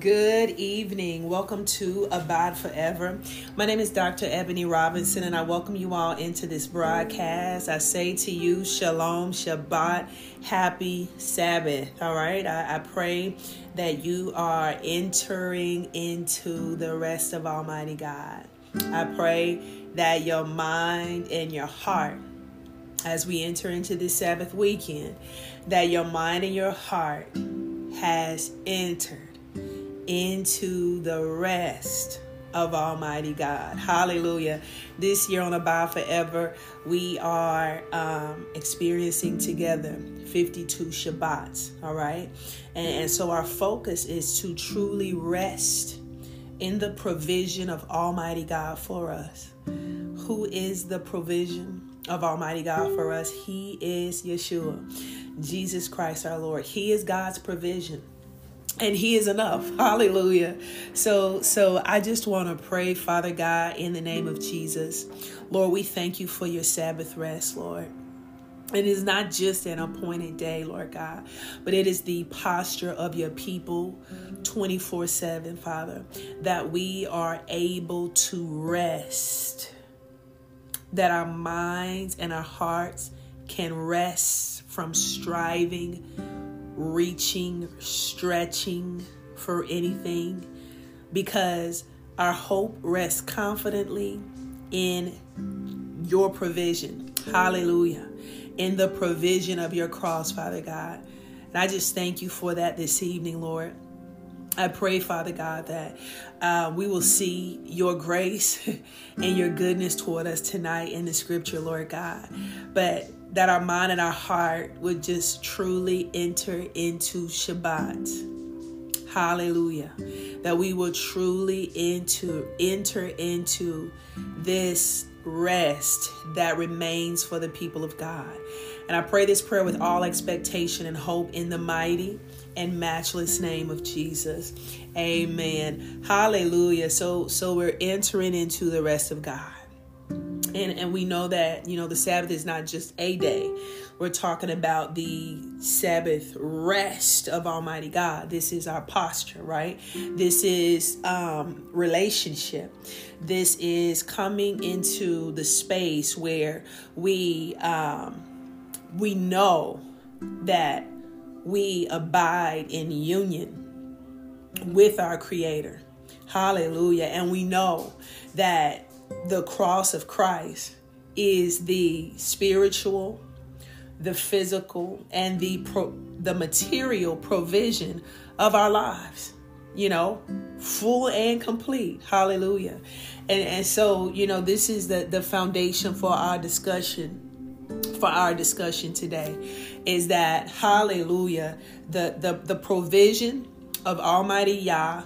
Good evening. Welcome to Abide Forever. My name is Dr. Ebony Robinson, and I welcome you all into this broadcast. I say to you, Shalom, Shabbat, Happy Sabbath. All right. I pray that you are entering into the rest of Almighty God. I pray that your mind and your heart, as we enter into this Sabbath weekend, that your mind and your heart has entered into the rest of Almighty God. Hallelujah. This year on Abide Forever, we are experiencing together 52 Shabbats, all right? And so our focus is to truly rest in the provision of Almighty God for us. Who is the provision of Almighty God for us? He is Yeshua, Jesus Christ our Lord. He is God's provision. And he is enough. Hallelujah. So I just want to pray, Father God, in the name of Jesus. Lord, we thank you for your Sabbath rest, Lord. It is not just an appointed day, Lord God, but it is the posture of your people 24/7, Father, that we are able to rest, that our minds and our hearts can rest from striving, reaching, stretching for anything, because our hope rests confidently in your provision. Hallelujah. In the provision of your cross, Father God. And I just thank you for that this evening, Lord. I pray, Father God, that we will see your grace and your goodness toward us tonight in the scripture, Lord God. But that our mind and our heart would just truly enter into Shabbat. Hallelujah. That we will truly enter into this rest that remains for the people of God. And I pray this prayer with all expectation and hope in the mighty and matchless name of Jesus. Amen. Hallelujah. So we're entering into the rest of God. And we know that, you know, the Sabbath is not just a day. We're talking about the Sabbath rest of Almighty God. This is our posture, right? This is relationship. This is coming into the space where we know that we abide in union with our Creator. Hallelujah. And we know that the cross of Christ is the spiritual, the physical, and the material provision of our lives, you know, full and complete. Hallelujah. And so, you know, this is the foundation for our discussion today, is that, hallelujah, the provision of Almighty Yah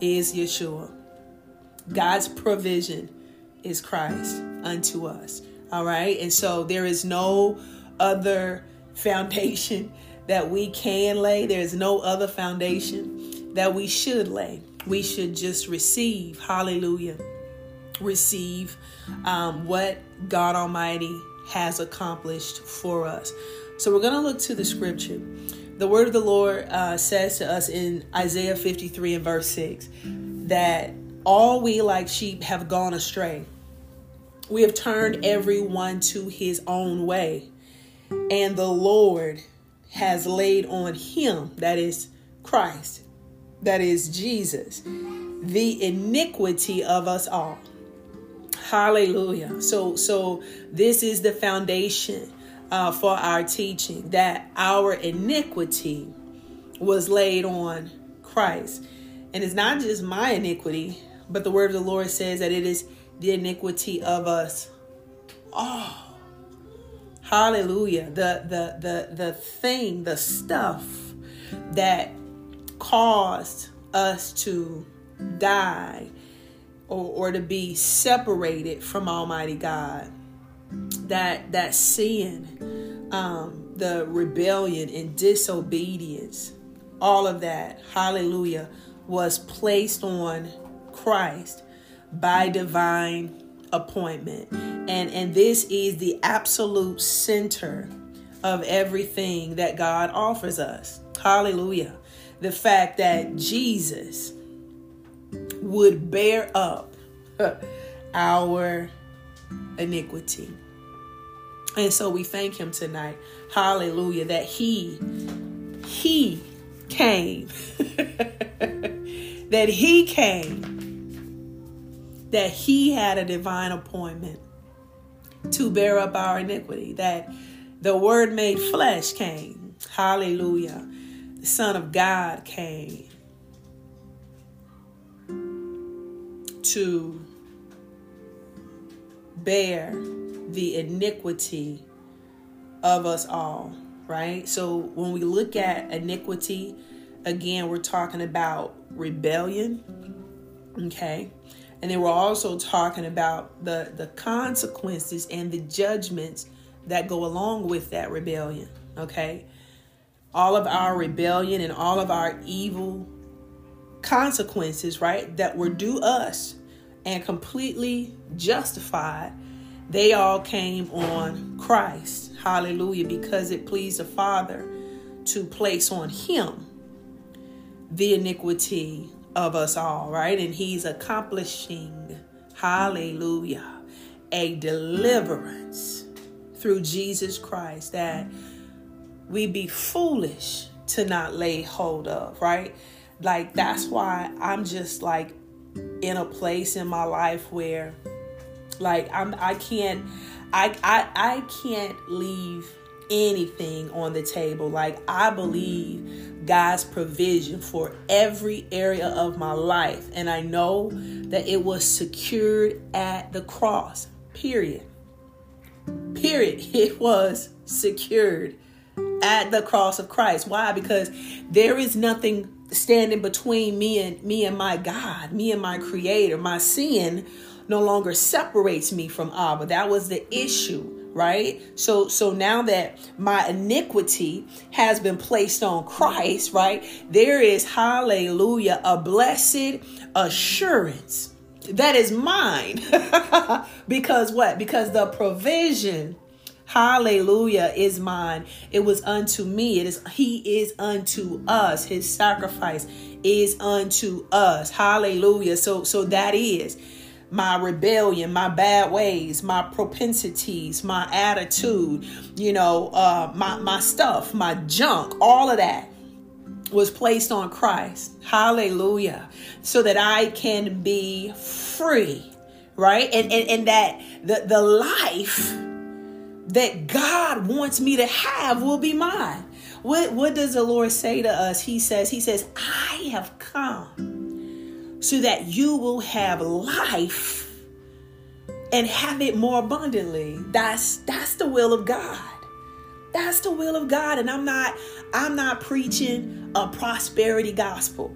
is Yeshua. God's provision is Christ unto us. All right. And so there is no other foundation that we can lay. There is no other foundation that we should lay. We should just receive. Hallelujah. Receive what God Almighty has accomplished for us. So we're going to look to the scripture. The word of the Lord says to us in Isaiah 53 and verse 6 that all we like sheep have gone astray. We have turned everyone to his own way. And the Lord has laid on him, that is Christ, that is Jesus, the iniquity of us all. Hallelujah. So this is the foundation for our teaching, that our iniquity was laid on Christ. And it's not just my iniquity, but the word of the Lord says that it is the iniquity of us all. Hallelujah. The thing, the stuff that caused us to die or to be separated from Almighty God. That sin, the rebellion and disobedience, all of that, hallelujah, was placed on Christ by divine appointment. And this is the absolute center of everything that God offers us. Hallelujah. The fact that Jesus would bear up our iniquity. And so we thank him tonight. Hallelujah. That he came, that he came, that he had a divine appointment to bear up our iniquity, that the word made flesh came. Hallelujah. The Son of God came to bear the iniquity of us all, right? So when we look at iniquity, again, we're talking about rebellion, okay? And then we're also talking about the consequences and the judgments that go along with that rebellion, okay? All of our rebellion and all of our evil consequences, right, that were due us and completely justified, they all came on Christ. Hallelujah. Because it pleased the Father to place on him the iniquity of us all, right? And he's accomplishing, hallelujah, a deliverance through Jesus Christ that we be foolish to not lay hold of, right? Like, that's why I'm just like in a place in my life where like I can't leave anything on the table. Like, I believe God's provision for every area of my life. And I know that it was secured at the cross, period. Period. It was secured at the cross of Christ. Why? Because there is nothing standing between me and my God, me and my Creator. My sin no longer separates me from Abba. That was the issue, right? So now that my iniquity has been placed on Christ, right? There is, hallelujah, a blessed assurance that is mine. Because what? Because the provision, hallelujah, is mine. It was unto me. He is unto us. His sacrifice is unto us. Hallelujah. So that is my rebellion, my bad ways, my propensities, my attitude, my stuff, my junk, all of that was placed on Christ. Hallelujah. So that I can be free, right? And that the life that God wants me to have will be mine. What does the Lord say to us? He says, I have come so that you will have life and have it more abundantly. That's the will of God. That's the will of God. And I'm not preaching a prosperity gospel.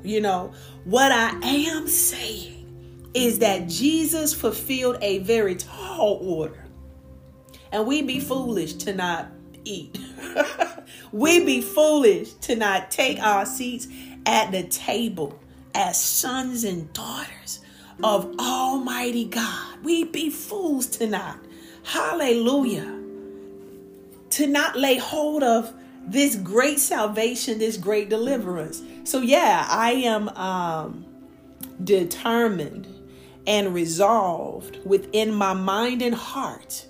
What I am saying is that Jesus fulfilled a very tall order. And we be foolish to not eat. We be foolish to not take our seats at the table as sons and daughters of Almighty God. We be fools to not, hallelujah, to not lay hold of this great salvation, this great deliverance. So yeah, I am determined and resolved within my mind and heart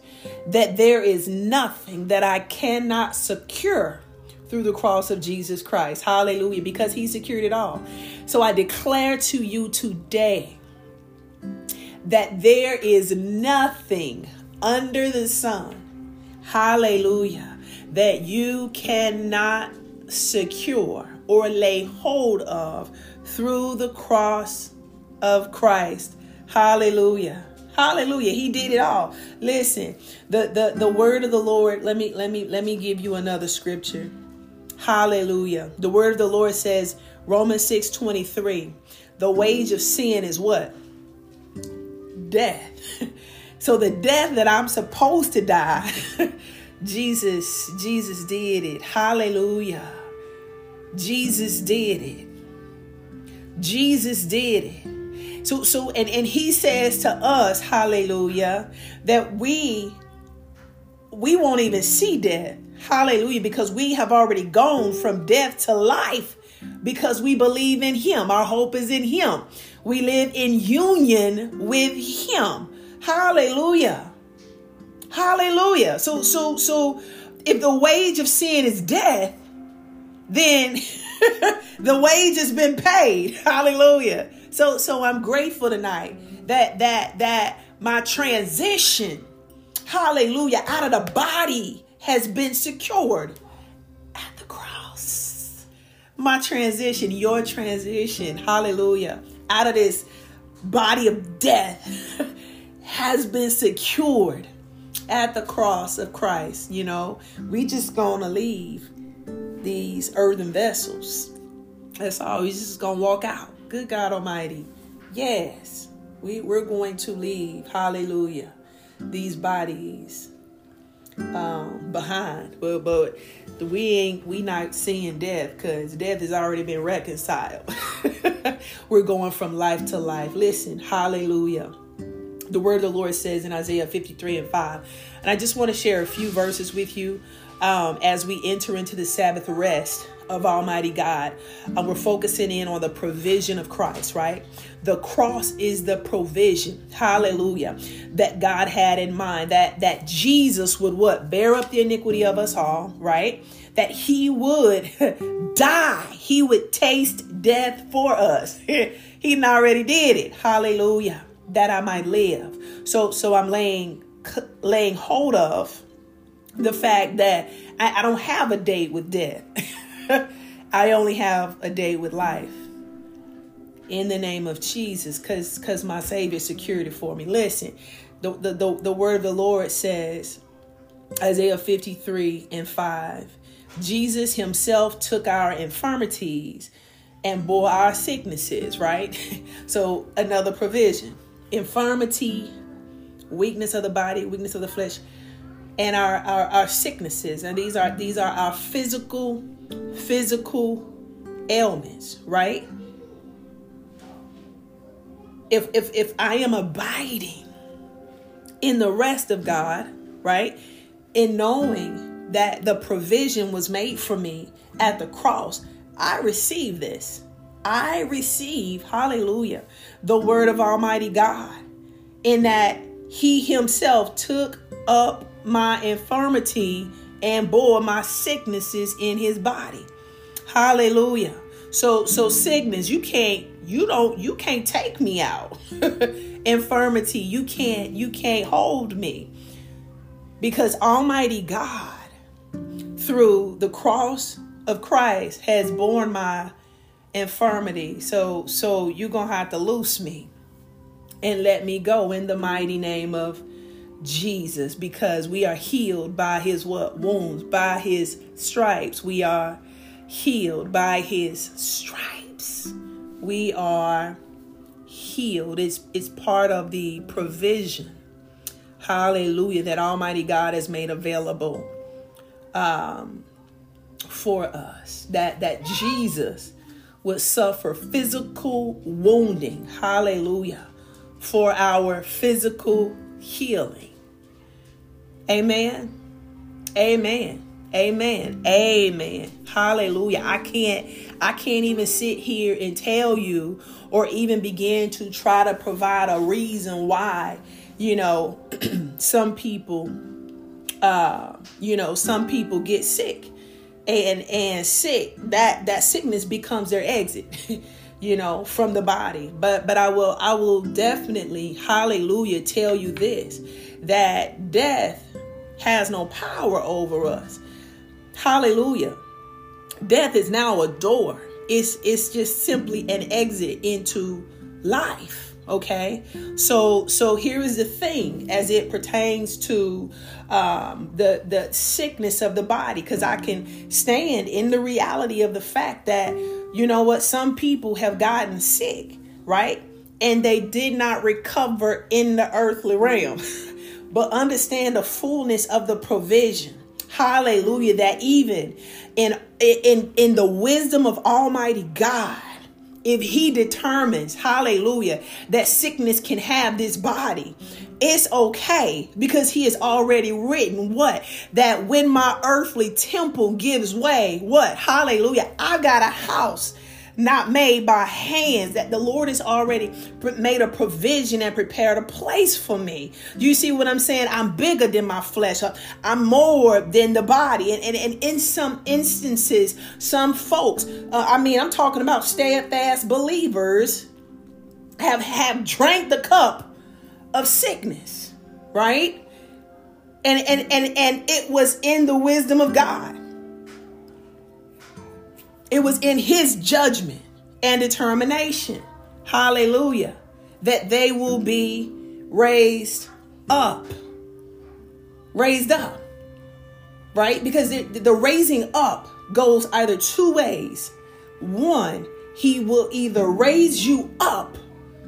that there is nothing that I cannot secure through the cross of Jesus Christ. Hallelujah. Because he secured it all. So I declare to you today that there is nothing under the sun, hallelujah, that you cannot secure or lay hold of through the cross of Christ. Hallelujah. Hallelujah. He did it all. Listen, the word of the Lord. Let me give you another scripture. Hallelujah. The word of the Lord says, Romans 6:23, the wage of sin is what? Death. So the death that I'm supposed to die, Jesus did it. Hallelujah. Jesus did it. Jesus did it. So and he says to us, hallelujah, that we won't even see death. Hallelujah. Because we have already gone from death to life because we believe in him. Our hope is in him. We live in union with him. Hallelujah. Hallelujah. So if the wage of sin is death, then the wage has been paid. Hallelujah. So I'm grateful tonight that my transition, hallelujah, out of the body has been secured at the cross. My transition, your transition, hallelujah, out of this body of death has been secured at the cross of Christ. You know, we just gonna leave these earthen vessels. That's all. We just gonna walk out. Good God Almighty. Yes, we're going to leave, hallelujah, these bodies behind. But we not seeing death, because death has already been reconciled. We're going from life to life. Listen, hallelujah. The word of the Lord says in Isaiah 53 and 5, and I just want to share a few verses with you as we enter into the Sabbath rest of Almighty God. We're focusing in on the provision of Christ, right? The cross is the provision, hallelujah, that God had in mind, that Jesus would what? Bear up the iniquity of us all, right? That he would die. He would taste death for us. He already did it, hallelujah, that I might live. So I'm laying hold of the fact that I don't have a date with death. I only have a day with life in the name of Jesus, because my Savior secured it for me. Listen, the word of the Lord says, Isaiah 53 and 5, Jesus himself took our infirmities and bore our sicknesses, right? So another provision, infirmity, weakness of the body, weakness of the flesh, and our sicknesses. And these are our physical ailments, right? If I am abiding in the rest of God, right, in knowing that the provision was made for me at the cross, I receive this. I receive, hallelujah, the word of Almighty God, in that he himself took up my infirmity and bore my sicknesses in his body. Hallelujah. So sickness, you can't take me out. Infirmity, you can't hold me. Because Almighty God, through the cross of Christ, has borne my infirmity. So you're going to have to loose me and let me go in the mighty name of Jesus, because we are healed by his what? Wounds, by his stripes. We are healed by his stripes. We are healed. It's part of the provision, hallelujah, that Almighty God has made available for us. That Jesus would suffer physical wounding, hallelujah, for our physical healing. Amen. Amen. Amen. Amen. Hallelujah. I can't even sit here and tell you, or even begin to try to provide a reason why, you know, some people get sick and sick. That sickness becomes their exit, you know, from the body. But I will definitely, hallelujah, tell you this, that death has no power over us. Hallelujah. Death is now a door. It's just simply an exit into life. Okay. So here is the thing as it pertains to the sickness of the body, because I can stand in the reality of the fact that, you know what, some people have gotten sick, right? And they did not recover in the earthly realm. But understand the fullness of the provision. Hallelujah. That even in the wisdom of Almighty God, if he determines, hallelujah, that sickness can have this body, it's okay, because he has already written what? That when my earthly temple gives way, what? Hallelujah. I've got a house not made by hands, that the Lord has already made a provision and prepared a place for me. Do you see what I'm saying? I'm bigger than my flesh. I'm more than the body. And in some instances, some folks, I'm talking about steadfast believers, have drank the cup of sickness, right? And it was in the wisdom of God. It was in his judgment and determination, hallelujah, that they will be raised up, right? Because the raising up goes either two ways. One, he will either raise you up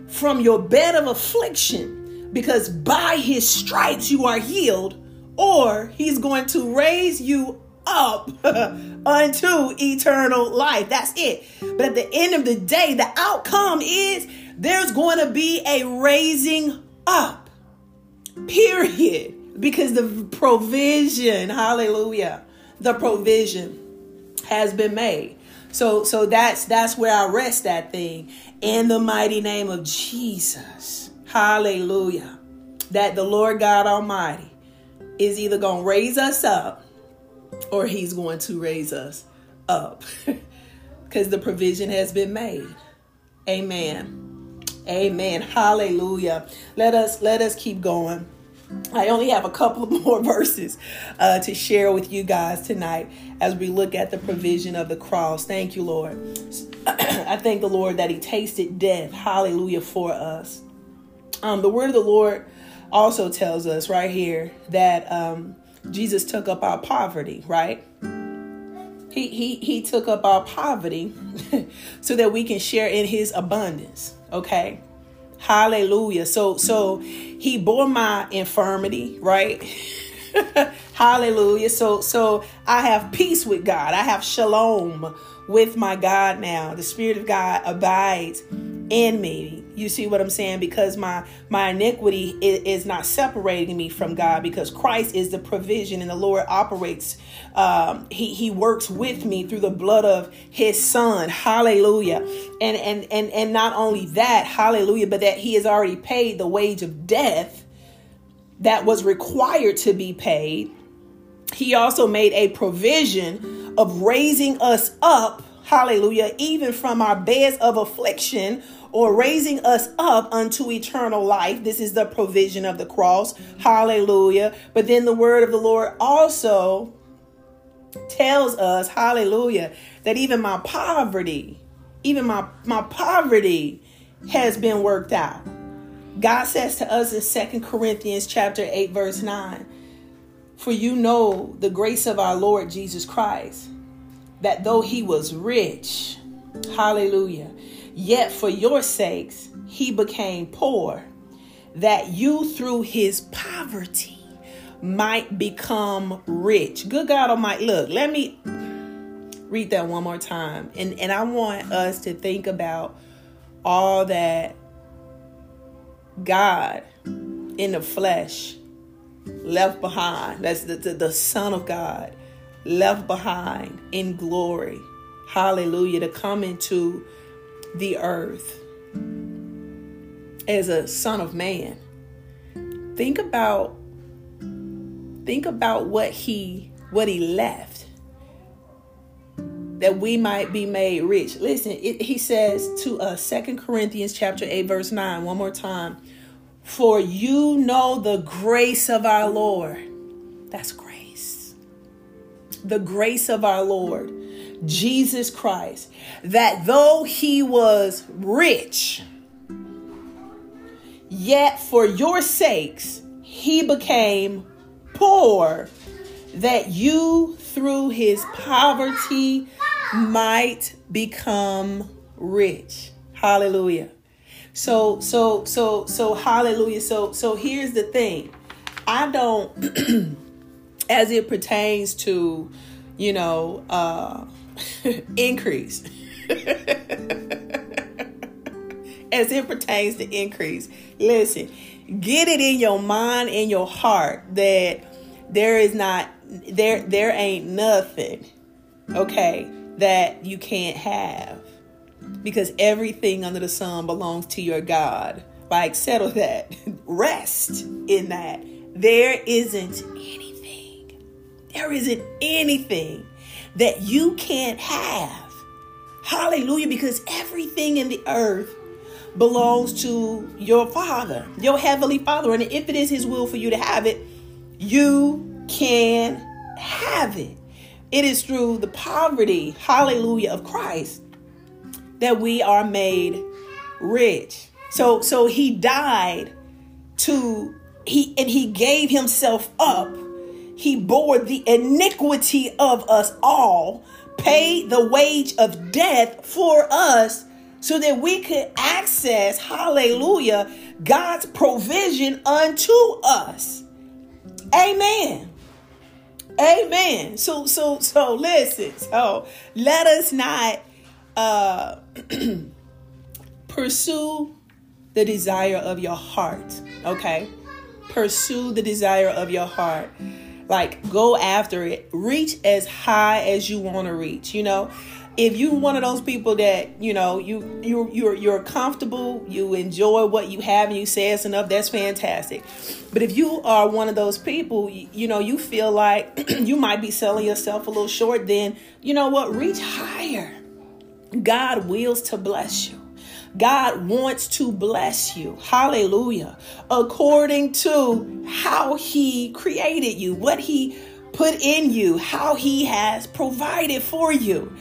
from your bed of affliction because by his stripes you are healed, or he's going to raise you up unto eternal life. That's it. But at the end of the day, the outcome is there's going to be a raising up, period, because the provision, hallelujah, the provision has been made. So that's where I rest that thing in the mighty name of Jesus. Hallelujah. That the Lord God Almighty is either going to raise us up or he's going to raise us up because the provision has been made. Amen. Amen. Hallelujah. Let us keep going. I only have a couple of more verses to share with you guys tonight as we look at the provision of the cross. Thank you, Lord. I thank the Lord that he tasted death. Hallelujah for us. The word of the Lord also tells us right here that, Jesus took up our poverty, right? He took up our poverty so that we can share in his abundance. Okay. Hallelujah. So he bore my infirmity, right? Hallelujah. So I have peace with God. I have shalom with my God now. The Spirit of God abides in me. You see what I'm saying? Because my iniquity is not separating me from God, because Christ is the provision and the Lord operates. He works with me through the blood of his son. Hallelujah. And not only that, hallelujah, but that he has already paid the wage of death that was required to be paid. He also made a provision of raising us up. Hallelujah. Even from our beds of affliction, or raising us up unto eternal life. This is the provision of the cross. Hallelujah. But then the word of the Lord also tells us, hallelujah, that even my poverty has been worked out. God says to us in 2 Corinthians chapter 8, verse 9, for you know the grace of our Lord Jesus Christ, that though he was rich, hallelujah, yet for your sakes, he became poor, that you through his poverty might become rich. Good God Almighty. Look, let me read that one more time. And I want us to think about all that God in the flesh left behind. That's the Son of God left behind in glory. Hallelujah. To come into the earth as a son of man. Think about what he left, that we might be made rich. Listen, he says to us, 2 Corinthians chapter 8, verse 9, one more time, for you know the grace of our Lord. That's grace. The grace of our Lord Jesus Christ, that though he was rich, yet for your sakes he became poor, that you through his poverty might become rich. Hallelujah. So hallelujah. So here's the thing. I don't as it pertains to, increase as it pertains to increase. Listen, Get it in your mind, in your heart, that there ain't nothing, okay, that you can't have, because everything under the sun belongs to your God. Like, settle that. Rest in that. There isn't anything that you can't have. Hallelujah. Because everything in the earth belongs to your Father, your Heavenly Father. And if it is His will for you to have it, you can have it. It is through the poverty, hallelujah, of Christ that we are made rich. So He died and He gave Himself up. He bore the iniquity of us all, paid the wage of death for us, so that we could access, hallelujah, God's provision unto us. Amen. Amen. So listen. So let us not pursue the desire of your heart. Okay? Pursue the desire of your heart. Like, go after it. Reach as high as you want to reach, you know? If you're one of those people that, you know, you're comfortable, you enjoy what you have, and you say it's enough, that's fantastic. But if you are one of those people, you know, you feel like you might be selling yourself a little short, then you know what? Reach higher. God wills to bless you. God wants to bless you. Hallelujah. According to how He created you, what He put in you, how He has provided for you.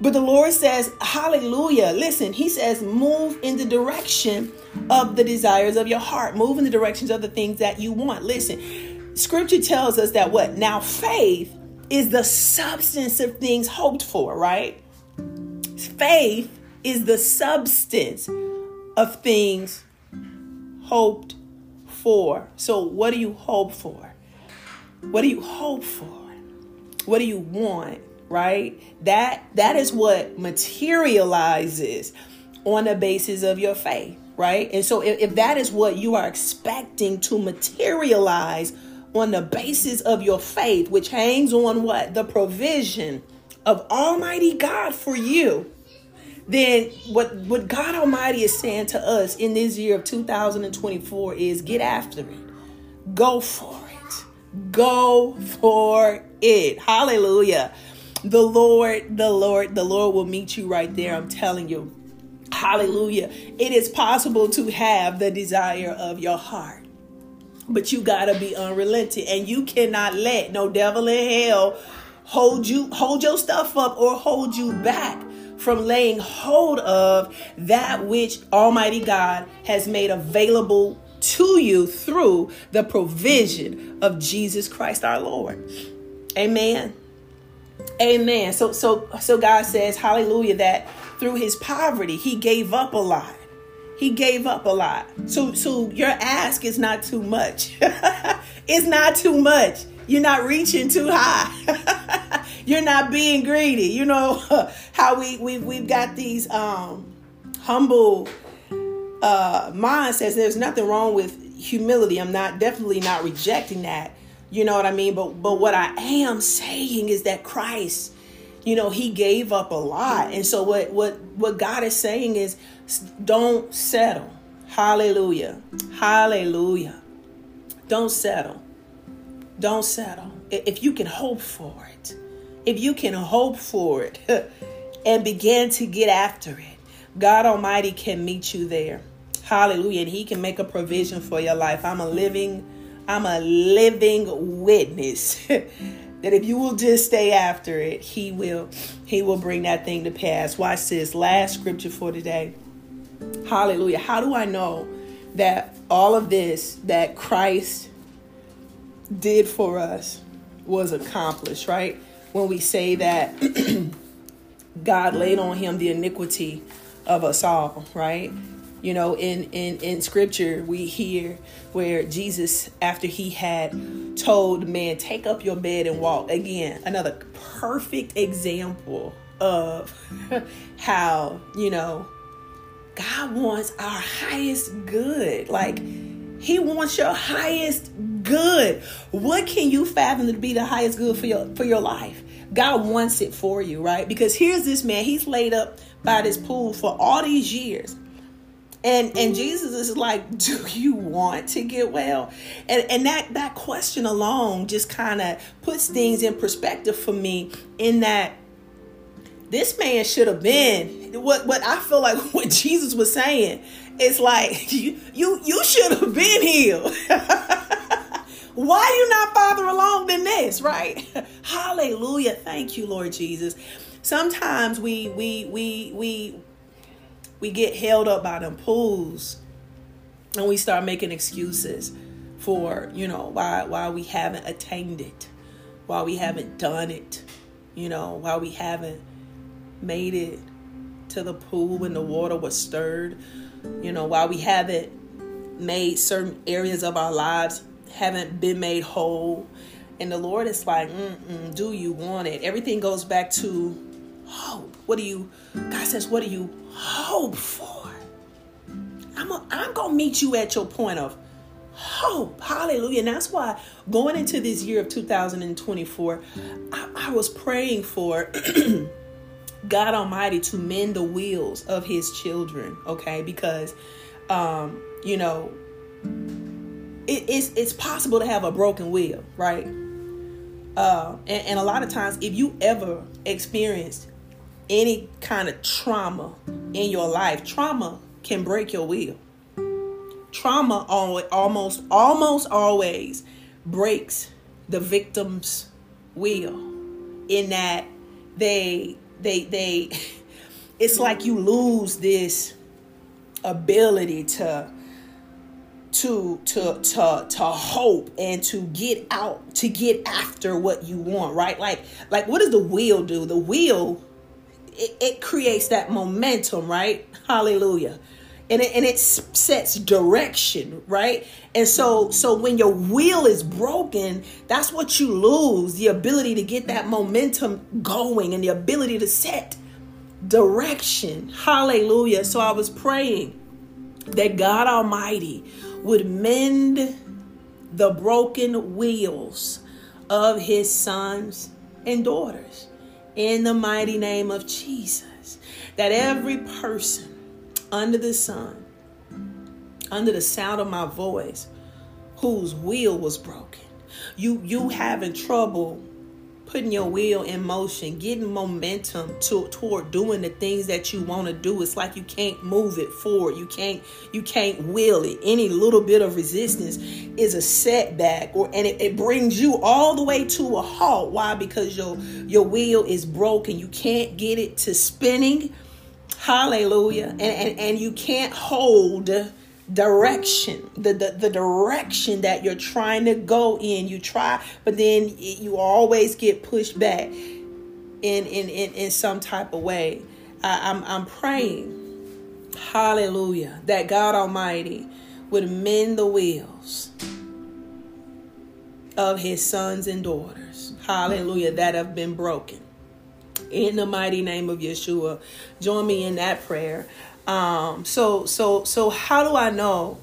But the Lord says, hallelujah, listen, He says, move in the direction of the desires of your heart. Move in the directions of the things that you want. Listen, Scripture tells us that what? Now, faith is the substance of things hoped for, right? Faith is the substance of things hoped for. So what do you hope for? What do you hope for? What do you want? Right? That is what materializes on the basis of your faith, right? And so if that is what you are expecting to materialize on the basis of your faith, which hangs on what? The provision of Almighty God for you, then what God Almighty is saying to us in this year of 2024 is get after it. Go for it. Go for it. Hallelujah. The Lord will meet you right there. I'm telling you. Hallelujah. It is possible to have the desire of your heart, but you got to be unrelenting, and you cannot let no devil in hell hold your stuff up or hold you back from laying hold of that which Almighty God has made available to you through the provision of Jesus Christ, our Lord. Amen. Amen. So God says, hallelujah, that through His poverty, He gave up a lot. He gave up a lot. So your ask is not too much. It's not too much. You're not reaching too high. You're not being greedy. You know how we've got these humble mindsets. There's nothing wrong with humility. I'm definitely not rejecting that. You know what I mean? But what I am saying is that Christ, you know, He gave up a lot. And so what God is saying is, don't settle. Hallelujah. Hallelujah. Don't settle. Don't settle. If you can hope for it, and begin to get after it, God Almighty can meet you there. Hallelujah. And He can make a provision for your life. I'm a living witness that if you will just stay after it, He will bring that thing to pass. Watch this last scripture for today. Hallelujah. How do I know that all of this that Christ did for us was accomplished, right? When we say that God laid on Him the iniquity of us all, right? You know, in scripture, we hear where Jesus, after He had told the man, take up your bed and walk. Again, another perfect example of how, you know, God wants our highest good. Like, He wants your highest good. What can you fathom to be the highest good for your life? God wants it for you, right? Because here's this man. He's laid up by this pool for all these years. And Jesus is like, do you want to get well? And that question alone just kind of puts things in perspective for me, in that this man should have been what I feel like what Jesus was saying. It's like, you should have been healed. Why you not farther along than this, right? Hallelujah. Thank you, Lord Jesus. Sometimes we get held up by them pools, and we start making excuses for, why we haven't attained it, why we haven't done it, why we haven't made it to the pool when the water was stirred, why we haven't made certain areas of our lives, haven't been made whole. And the Lord is like, do you want it? Everything goes back to hope. God says, what do you hope for? I'm going to meet you at your point of hope. Hallelujah. And that's why going into this year of 2024, I was praying for God Almighty to mend the wheels of his children. Okay. Because, it's possible to have a broken wheel, right? And a lot of times, if you ever experienced any kind of trauma in your life, trauma can break your wheel. Trauma almost always breaks the victim's wheel, in that they it's like you lose this ability to hope and to get after what you want, right? Like what does the wheel do? The wheel, it creates that momentum, right? Hallelujah. And it sets direction, right? And so when your wheel is broken, that's what you lose, the ability to get that momentum going and the ability to set direction. Hallelujah. So I was praying that God Almighty would mend the broken wheels of his sons and daughters in the mighty name of Jesus. That every person under the sun, under the sound of my voice, whose wheel was broken. You having trouble putting your wheel in motion, getting momentum toward doing the things that you want to do. It's like you can't move it forward. You can't will it. Any little bit of resistance is a setback, and it brings you all the way to a halt. Why? Because your wheel is broken. You can't get it to spinning. Hallelujah. And you can't hold direction, the direction that you're trying to go in. You try, but then you always get pushed back in some type of way. I'm praying, hallelujah, that God Almighty would mend the wheels of his sons and daughters, hallelujah, that have been broken, in the mighty name of Yeshua. Join me in that prayer. So how do I know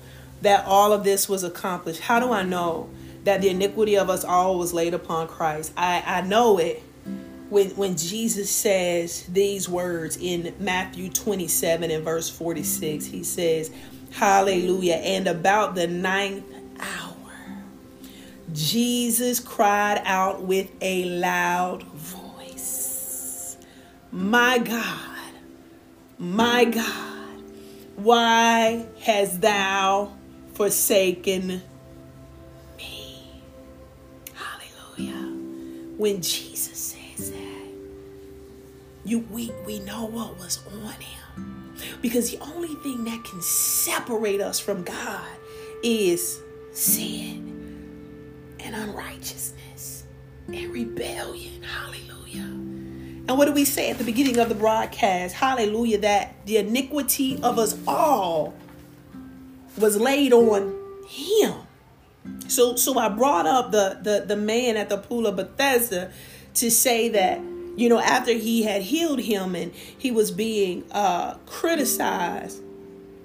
that all of this was accomplished? How do I know that the iniquity of us all was laid upon Christ? I know it when Jesus says these words in Matthew 27 and verse 46. He says, hallelujah. And about the ninth hour, Jesus cried out with a loud voice, my God, my God, why hast thou forsaken me? Hallelujah. When Jesus says that, we know what was on him. Because the only thing that can separate us from God is sin and unrighteousness and rebellion. Hallelujah. And what do we say at the beginning of the broadcast? Hallelujah, that the iniquity of us all was laid on him. So I brought up the man at the pool of Bethesda to say that, after he had healed him and he was being criticized,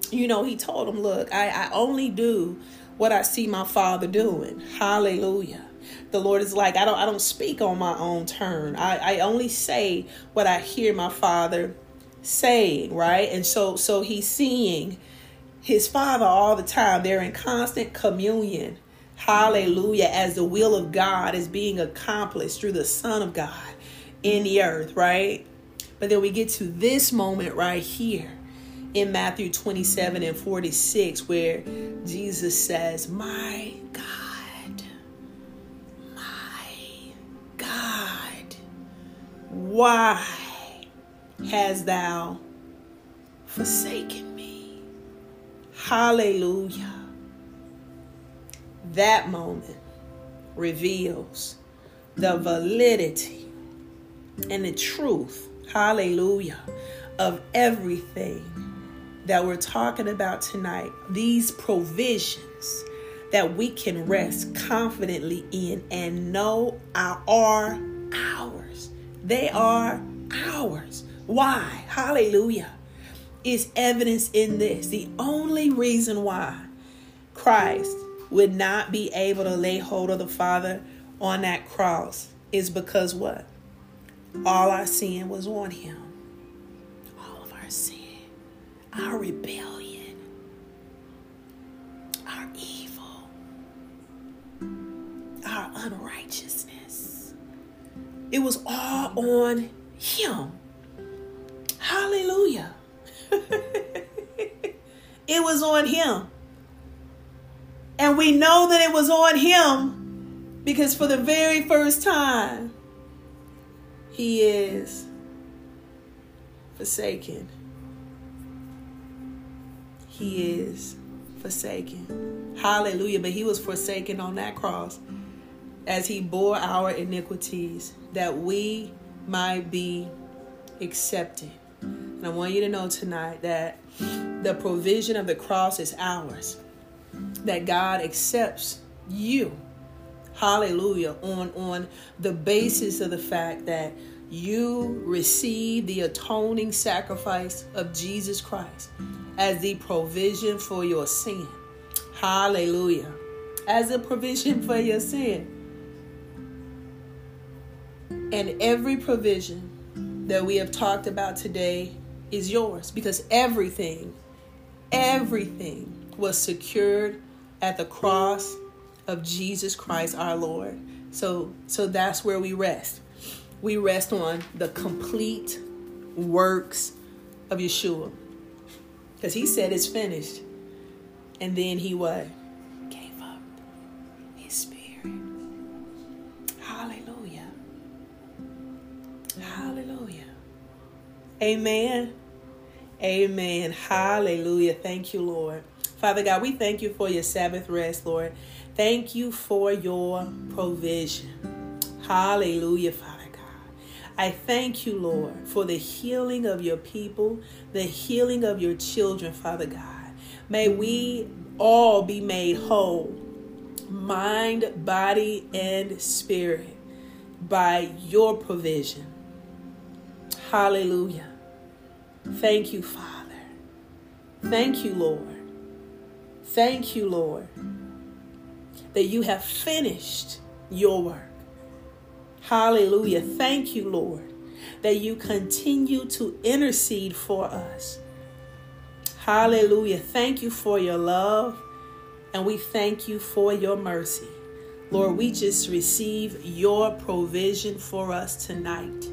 he told him, look, I only do what I see my Father doing. Hallelujah. The Lord is like, I don't speak on my own turn. I only say what I hear my Father saying, right? And so he's seeing his Father all the time. They're in constant communion. Hallelujah. As the will of God is being accomplished through the Son of God in the earth, right? But then we get to this moment right here in Matthew 27 and 46, where Jesus says, "My God, my God, why hast thou forsaken me?" Hallelujah. That moment reveals the validity and the truth, hallelujah, of everything that we're talking about tonight. These provisions that we can rest confidently in and know are ours. They are ours. Why? Hallelujah. It's evidence in this. The only reason why Christ would not be able to lay hold of the Father on that cross is because what? All our sin was on him. All of our sin, our rebellion, our evil, our unrighteousness. It was all on him. Hallelujah. It was on him. And we know that it was on him because for the very first time, he is forsaken. He is forsaken. Hallelujah. But he was forsaken on that cross as he bore our iniquities that we might be accepted. And I want you to know tonight that the provision of the cross is ours. That God accepts you, hallelujah, on the basis of the fact that you receive the atoning sacrifice of Jesus Christ as the provision for your sin. Hallelujah. As a provision for your sin. And every provision that we have talked about today is yours because everything was secured at the cross of Jesus Christ our Lord. So that's where we rest. We rest on the complete works of Yeshua. Because he said it's finished. And then he what? Gave up his spirit. Hallelujah. Hallelujah. Amen. Amen. Hallelujah. Thank you, Lord. Father God, we thank you for your Sabbath rest, Lord. Thank you for your provision. Hallelujah, Father God. I thank you, Lord, for the healing of your people, the healing of your children, Father God. May we all be made whole, mind, body, and spirit by your provision. Hallelujah. Thank you, Father. Thank you, Lord. Thank you, Lord, that you have finished your work. Hallelujah. Thank you, Lord, that you continue to intercede for us. Hallelujah. Thank you for your love, and we thank you for your mercy. Lord, we just receive your provision for us tonight.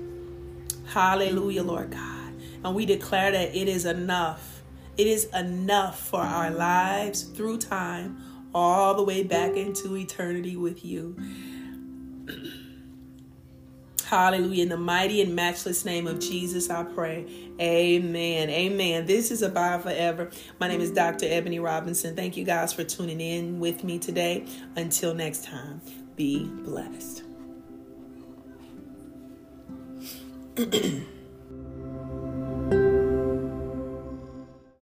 Hallelujah, Lord God. And we declare that it is enough. It is enough for our lives through time, all the way back into eternity with you. Hallelujah. In the mighty and matchless name of Jesus, I pray. Amen. Amen. This is Abide Forever. My name is Dr. Ebony Robinson. Thank you guys for tuning in with me today. Until next time, be blessed.